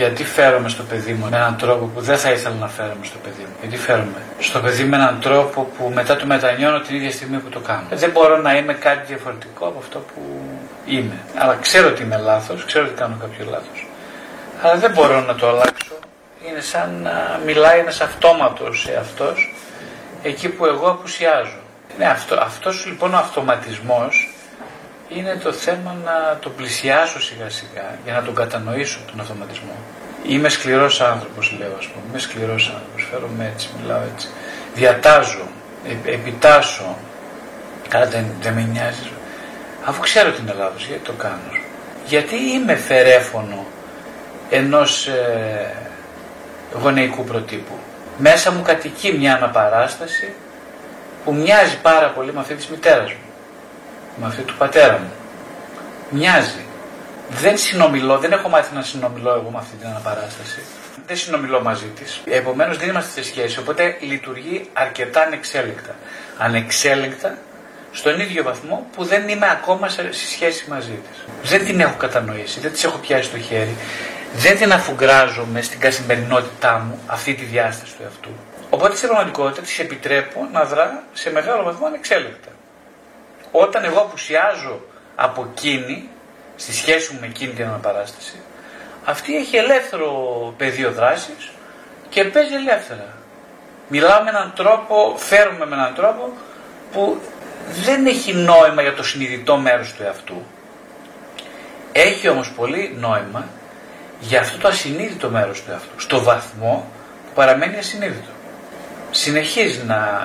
γιατί φέρομαι στο παιδί μου με έναν τρόπο που δεν θα ήθελα να φέρομαι στο παιδί μου. Γιατί φέρομαι στο παιδί με έναν τρόπο που μετά το μετανιώνω την ίδια στιγμή που το κάνω. Δεν μπορώ να είμαι κάτι διαφορετικό από αυτό που είμαι. Αλλά ξέρω ότι είμαι λάθος, ξέρω ότι κάνω κάποιο λάθος. Αλλά δεν μπορώ να το αλλάξω. Είναι σαν να μιλάει ένας αυτόματος εαυτός εκεί που εγώ απουσιάζω. Ναι, αυτός λοιπόν ο αυτοματισμός είναι το θέμα να τον πλησιάσω σιγά σιγά για να τον κατανοήσω τον αυτοματισμό. Είμαι σκληρός άνθρωπος, λέω, ας πούμε. Είμαι σκληρός άνθρωπος, φέρομαι έτσι, μιλάω έτσι. Διατάζω, επιτάσω. Καλά, δεν με νοιάζει. Αφού ξέρω την Ελλάδα, γιατί το κάνω. Γιατί είμαι φερέφωνο ενός γονεϊκού προτύπου. Μέσα μου κατοικεί μια αναπαράσταση που μοιάζει πάρα πολύ με αυτή της μητέρας μου, με αυτή του πατέρα μου. Μοιάζει. Δεν συνομιλώ, δεν έχω μάθει να συνομιλώ εγώ με αυτή την αναπαράσταση. Δεν συνομιλώ μαζί της. Επομένως δεν είμαστε σε σχέση, οπότε λειτουργεί αρκετά ανεξέλεγκτα. Ανεξέλεγκτα στον ίδιο βαθμό που δεν είμαι ακόμα σε σχέση μαζί της. Δεν την έχω κατανοήσει, δεν της έχω πιάσει το χέρι. Δεν την αφουγκράζομαι στην καθημερινότητά μου αυτή τη διάσταση του εαυτού. Οπότε στην πραγματικότητα της επιτρέπω να δρά σε μεγάλο βαθμό ανεξέλεγκτα. Όταν εγώ απουσιάζω από εκείνη, στη σχέση μου με εκείνη την αναπαράσταση, αυτή έχει ελεύθερο πεδίο δράσης και παίζει ελεύθερα. Μιλάω με έναν τρόπο, φέρουμε με έναν τρόπο που δεν έχει νόημα για το συνειδητό μέρος του εαυτού. Έχει όμως πολύ νόημα για αυτό το ασυνείδητο μέρος του εαυτού, στο βαθμό που παραμένει ασυνείδητο.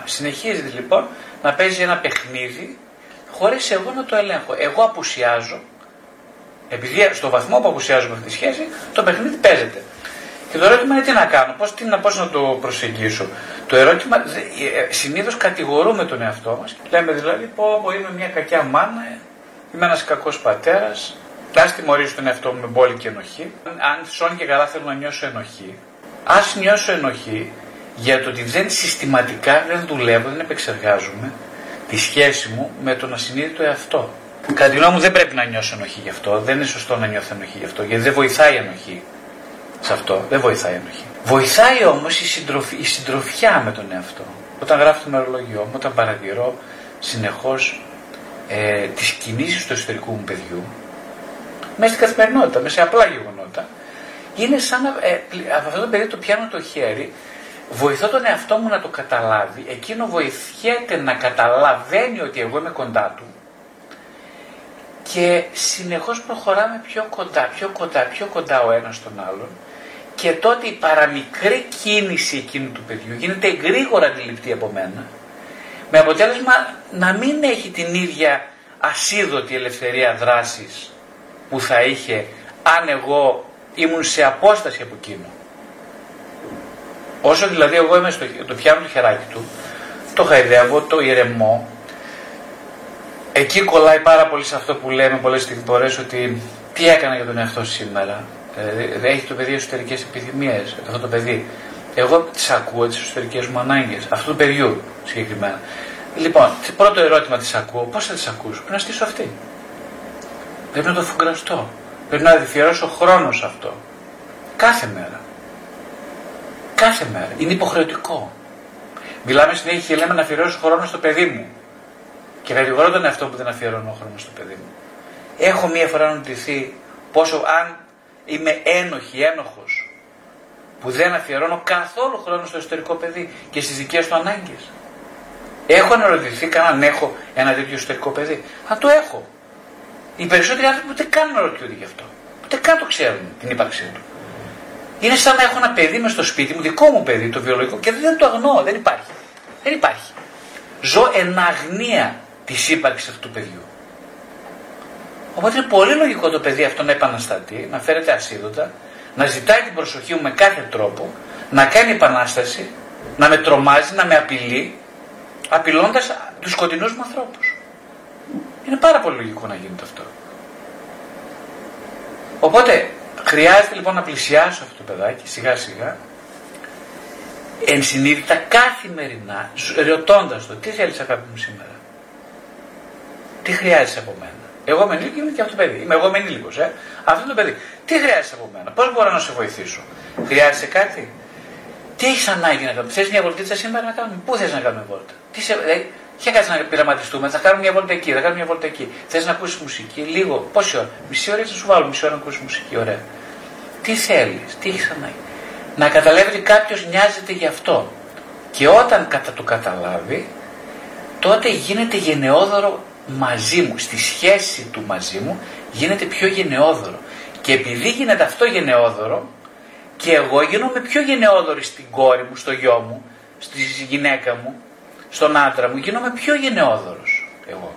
Συνεχίζει λοιπόν να παίζει ένα παιχνίδι χωρίς εγώ να το ελέγχω. Εγώ απουσιάζω, επειδή στο βαθμό που απουσιάζω με αυτή τη σχέση, το παιχνίδι παίζεται. Και το ερώτημα είναι τι να κάνω, πώς να το προσεγγίσω. Το ερώτημα, συνήθως κατηγορούμε τον εαυτό μας. Λέμε δηλαδή, πω είμαι μια κακιά μάνα, είμαι ένας κακός πατέρας, ας τιμωρήσω τον εαυτό μου με πόλη και ενοχή. Αν σώνει και καλά θέλω να νιώσω ενοχή, ας νιώσω ενοχή για το ότι δεν συστηματικά δεν δουλεύω, δεν επεξεργάζομαι τη σχέση μου με τον ασυνείδητο εαυτό. Κατά τη γνώμη μου δεν πρέπει να νιώσω ενοχή γι' αυτό, δεν είναι σωστό να νιώθω ενοχή γι' αυτό, γιατί δεν βοηθάει ενοχή σε αυτό, δεν βοηθάει ενοχή. Βοηθάει όμως η συντροφιά με τον εαυτό. Όταν γράφω το ημερολόγιό μου, όταν παρατηρώ συνεχώς τις κινήσεις του εσωτερικού μου παιδιού, μέσα στην καθημερινότητα, μέσα σε απλά γεγονότα, είναι σαν να από αυτό το παιδί το πιάνω το χέρι, βοηθώ τον εαυτό μου να το καταλάβει, εκείνο βοηθιέται να καταλαβαίνει ότι εγώ είμαι κοντά του και συνεχώς προχωράμε πιο κοντά ο ένας τον άλλον και τότε η παραμικρή κίνηση εκείνου του παιδιού γίνεται γρήγορα αντιληπτή από μένα με αποτέλεσμα να μην έχει την ίδια ασίδωτη ελευθερία δράσης που θα είχε αν εγώ ήμουν σε απόσταση από εκείνο. Όσο δηλαδή εγώ είμαι το πιάνω το χεράκι του, το χαϊδεύω, το ηρεμώ. Εκεί κολλάει πάρα πολύ σε αυτό που λέμε πολλές στιγμές ότι τι έκανα για τον εαυτό σήμερα. Έχει το παιδί εσωτερικές επιθυμίες, αυτό το παιδί. Εγώ τις ακούω, τις εσωτερικές μου ανάγκες, αυτού του παιδιού συγκεκριμένα. Λοιπόν, πρώτο ερώτημα τις ακούω, πώς θα τις ακούσω, πρέπει να στήσω αυτή. Πρέπει να το αφουγκραστώ, πρέπει να διφιερώσω χρόνο σε αυτό. Κάθε μέρα. Είναι υποχρεωτικό. Μιλάμε συνέχεια και λέμε να αφιερώσω χρόνο στο παιδί μου. Και κατηγορώ τον εαυτό που δεν αφιερώνω χρόνο στο παιδί μου. Έχω μία φορά αναρωτηθεί πόσο αν είμαι ένοχος που δεν αφιερώνω καθόλου χρόνο στο εσωτερικό παιδί και στις δικές του ανάγκες. Έχω αναρωτηθεί καν αν έχω ένα τέτοιο εσωτερικό παιδί. Αν το έχω. Οι περισσότεροι άνθρωποι ούτε καν με ρωτιούνται γι' αυτό. Ούτε καν το ξέρουν την ύπαρξή του. Είναι σαν να έχω ένα παιδί μες στο σπίτι μου, δικό μου παιδί, το βιολογικό, και δεν το αγνοώ, δεν υπάρχει. Ζω εν αγνία της ύπαρξης αυτού του παιδιού. Οπότε είναι πολύ λογικό το παιδί αυτό να επαναστατεί, να φέρεται ασίδωτα, να ζητάει την προσοχή μου με κάθε τρόπο, να κάνει επανάσταση, να με τρομάζει, να με απειλεί, απειλώντας τους σκοτεινούς μου ανθρώπους. Είναι πάρα πολύ λογικό να γίνεται αυτό. Οπότε χρειάζεται λοιπόν να πλησιάσω αυτό το παιδάκι σιγά σιγά, ενσυνείδητα καθημερινά, ρωτώντας το τι θέλεις αγάπη μου σήμερα, τι χρειάζεσαι από μένα, Εγώ είμαι ενήλικο, είμαι και αυτό το παιδί. Είμαι εγώ ενήλικο. Αυτό το παιδί. Τι χρειάζεσαι από μένα, πώς μπορώ να σε βοηθήσω, χρειάζεσαι κάτι, τι έχει ανάγκη να κάνουμε, θες μια βολτίτσα σήμερα να κάνουμε, πού θες να κάνουμε βόλτα, δηλαδή, και κάτσε να πειραματιστούμε, θα κάνουμε μια βόλτα εκεί, θα κάνουμε μια βόλτα εκεί. Θες να ακούσεις μουσική, λίγο, πόση ώρα, μισή ώρα θα σου βάλω, μισή ώρα να ακούσεις μουσική, ωραία. Τι θέλεις, τι έχεις ανάγκη. Να καταλάβει ότι κάποιος νοιάζεται γι' αυτό. Και όταν το καταλάβει, τότε γίνεται γενναιόδωρο μαζί μου, στη σχέση του μαζί μου, γίνεται πιο γενναιόδωρο. Και επειδή γίνεται αυτό γενναιόδωρο, και εγώ γίνομαι πιο γενναιόδωρη στην κόρη μου, στο γιο μου, στη γυναίκα μου, στον άντρα μου, γίνομαι πιο γενναιόδωρος εγώ.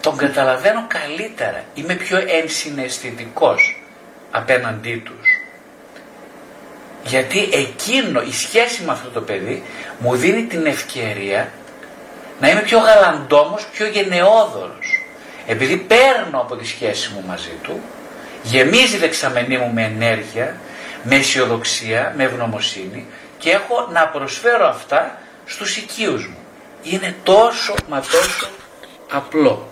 Τον καταλαβαίνω καλύτερα, είμαι πιο ενσυναισθητικός απέναντί τους. Γιατί εκείνο, η σχέση με αυτό το παιδί μου δίνει την ευκαιρία να είμαι πιο γαλαντόμος, πιο γενναιόδωρος. Επειδή παίρνω από τη σχέση μου μαζί του, γεμίζει η δεξαμενή μου με ενέργεια, με αισιοδοξία, με ευγνωμοσύνη και έχω να προσφέρω αυτά στους οικείους μου. Είναι τόσο μα τόσο απλό.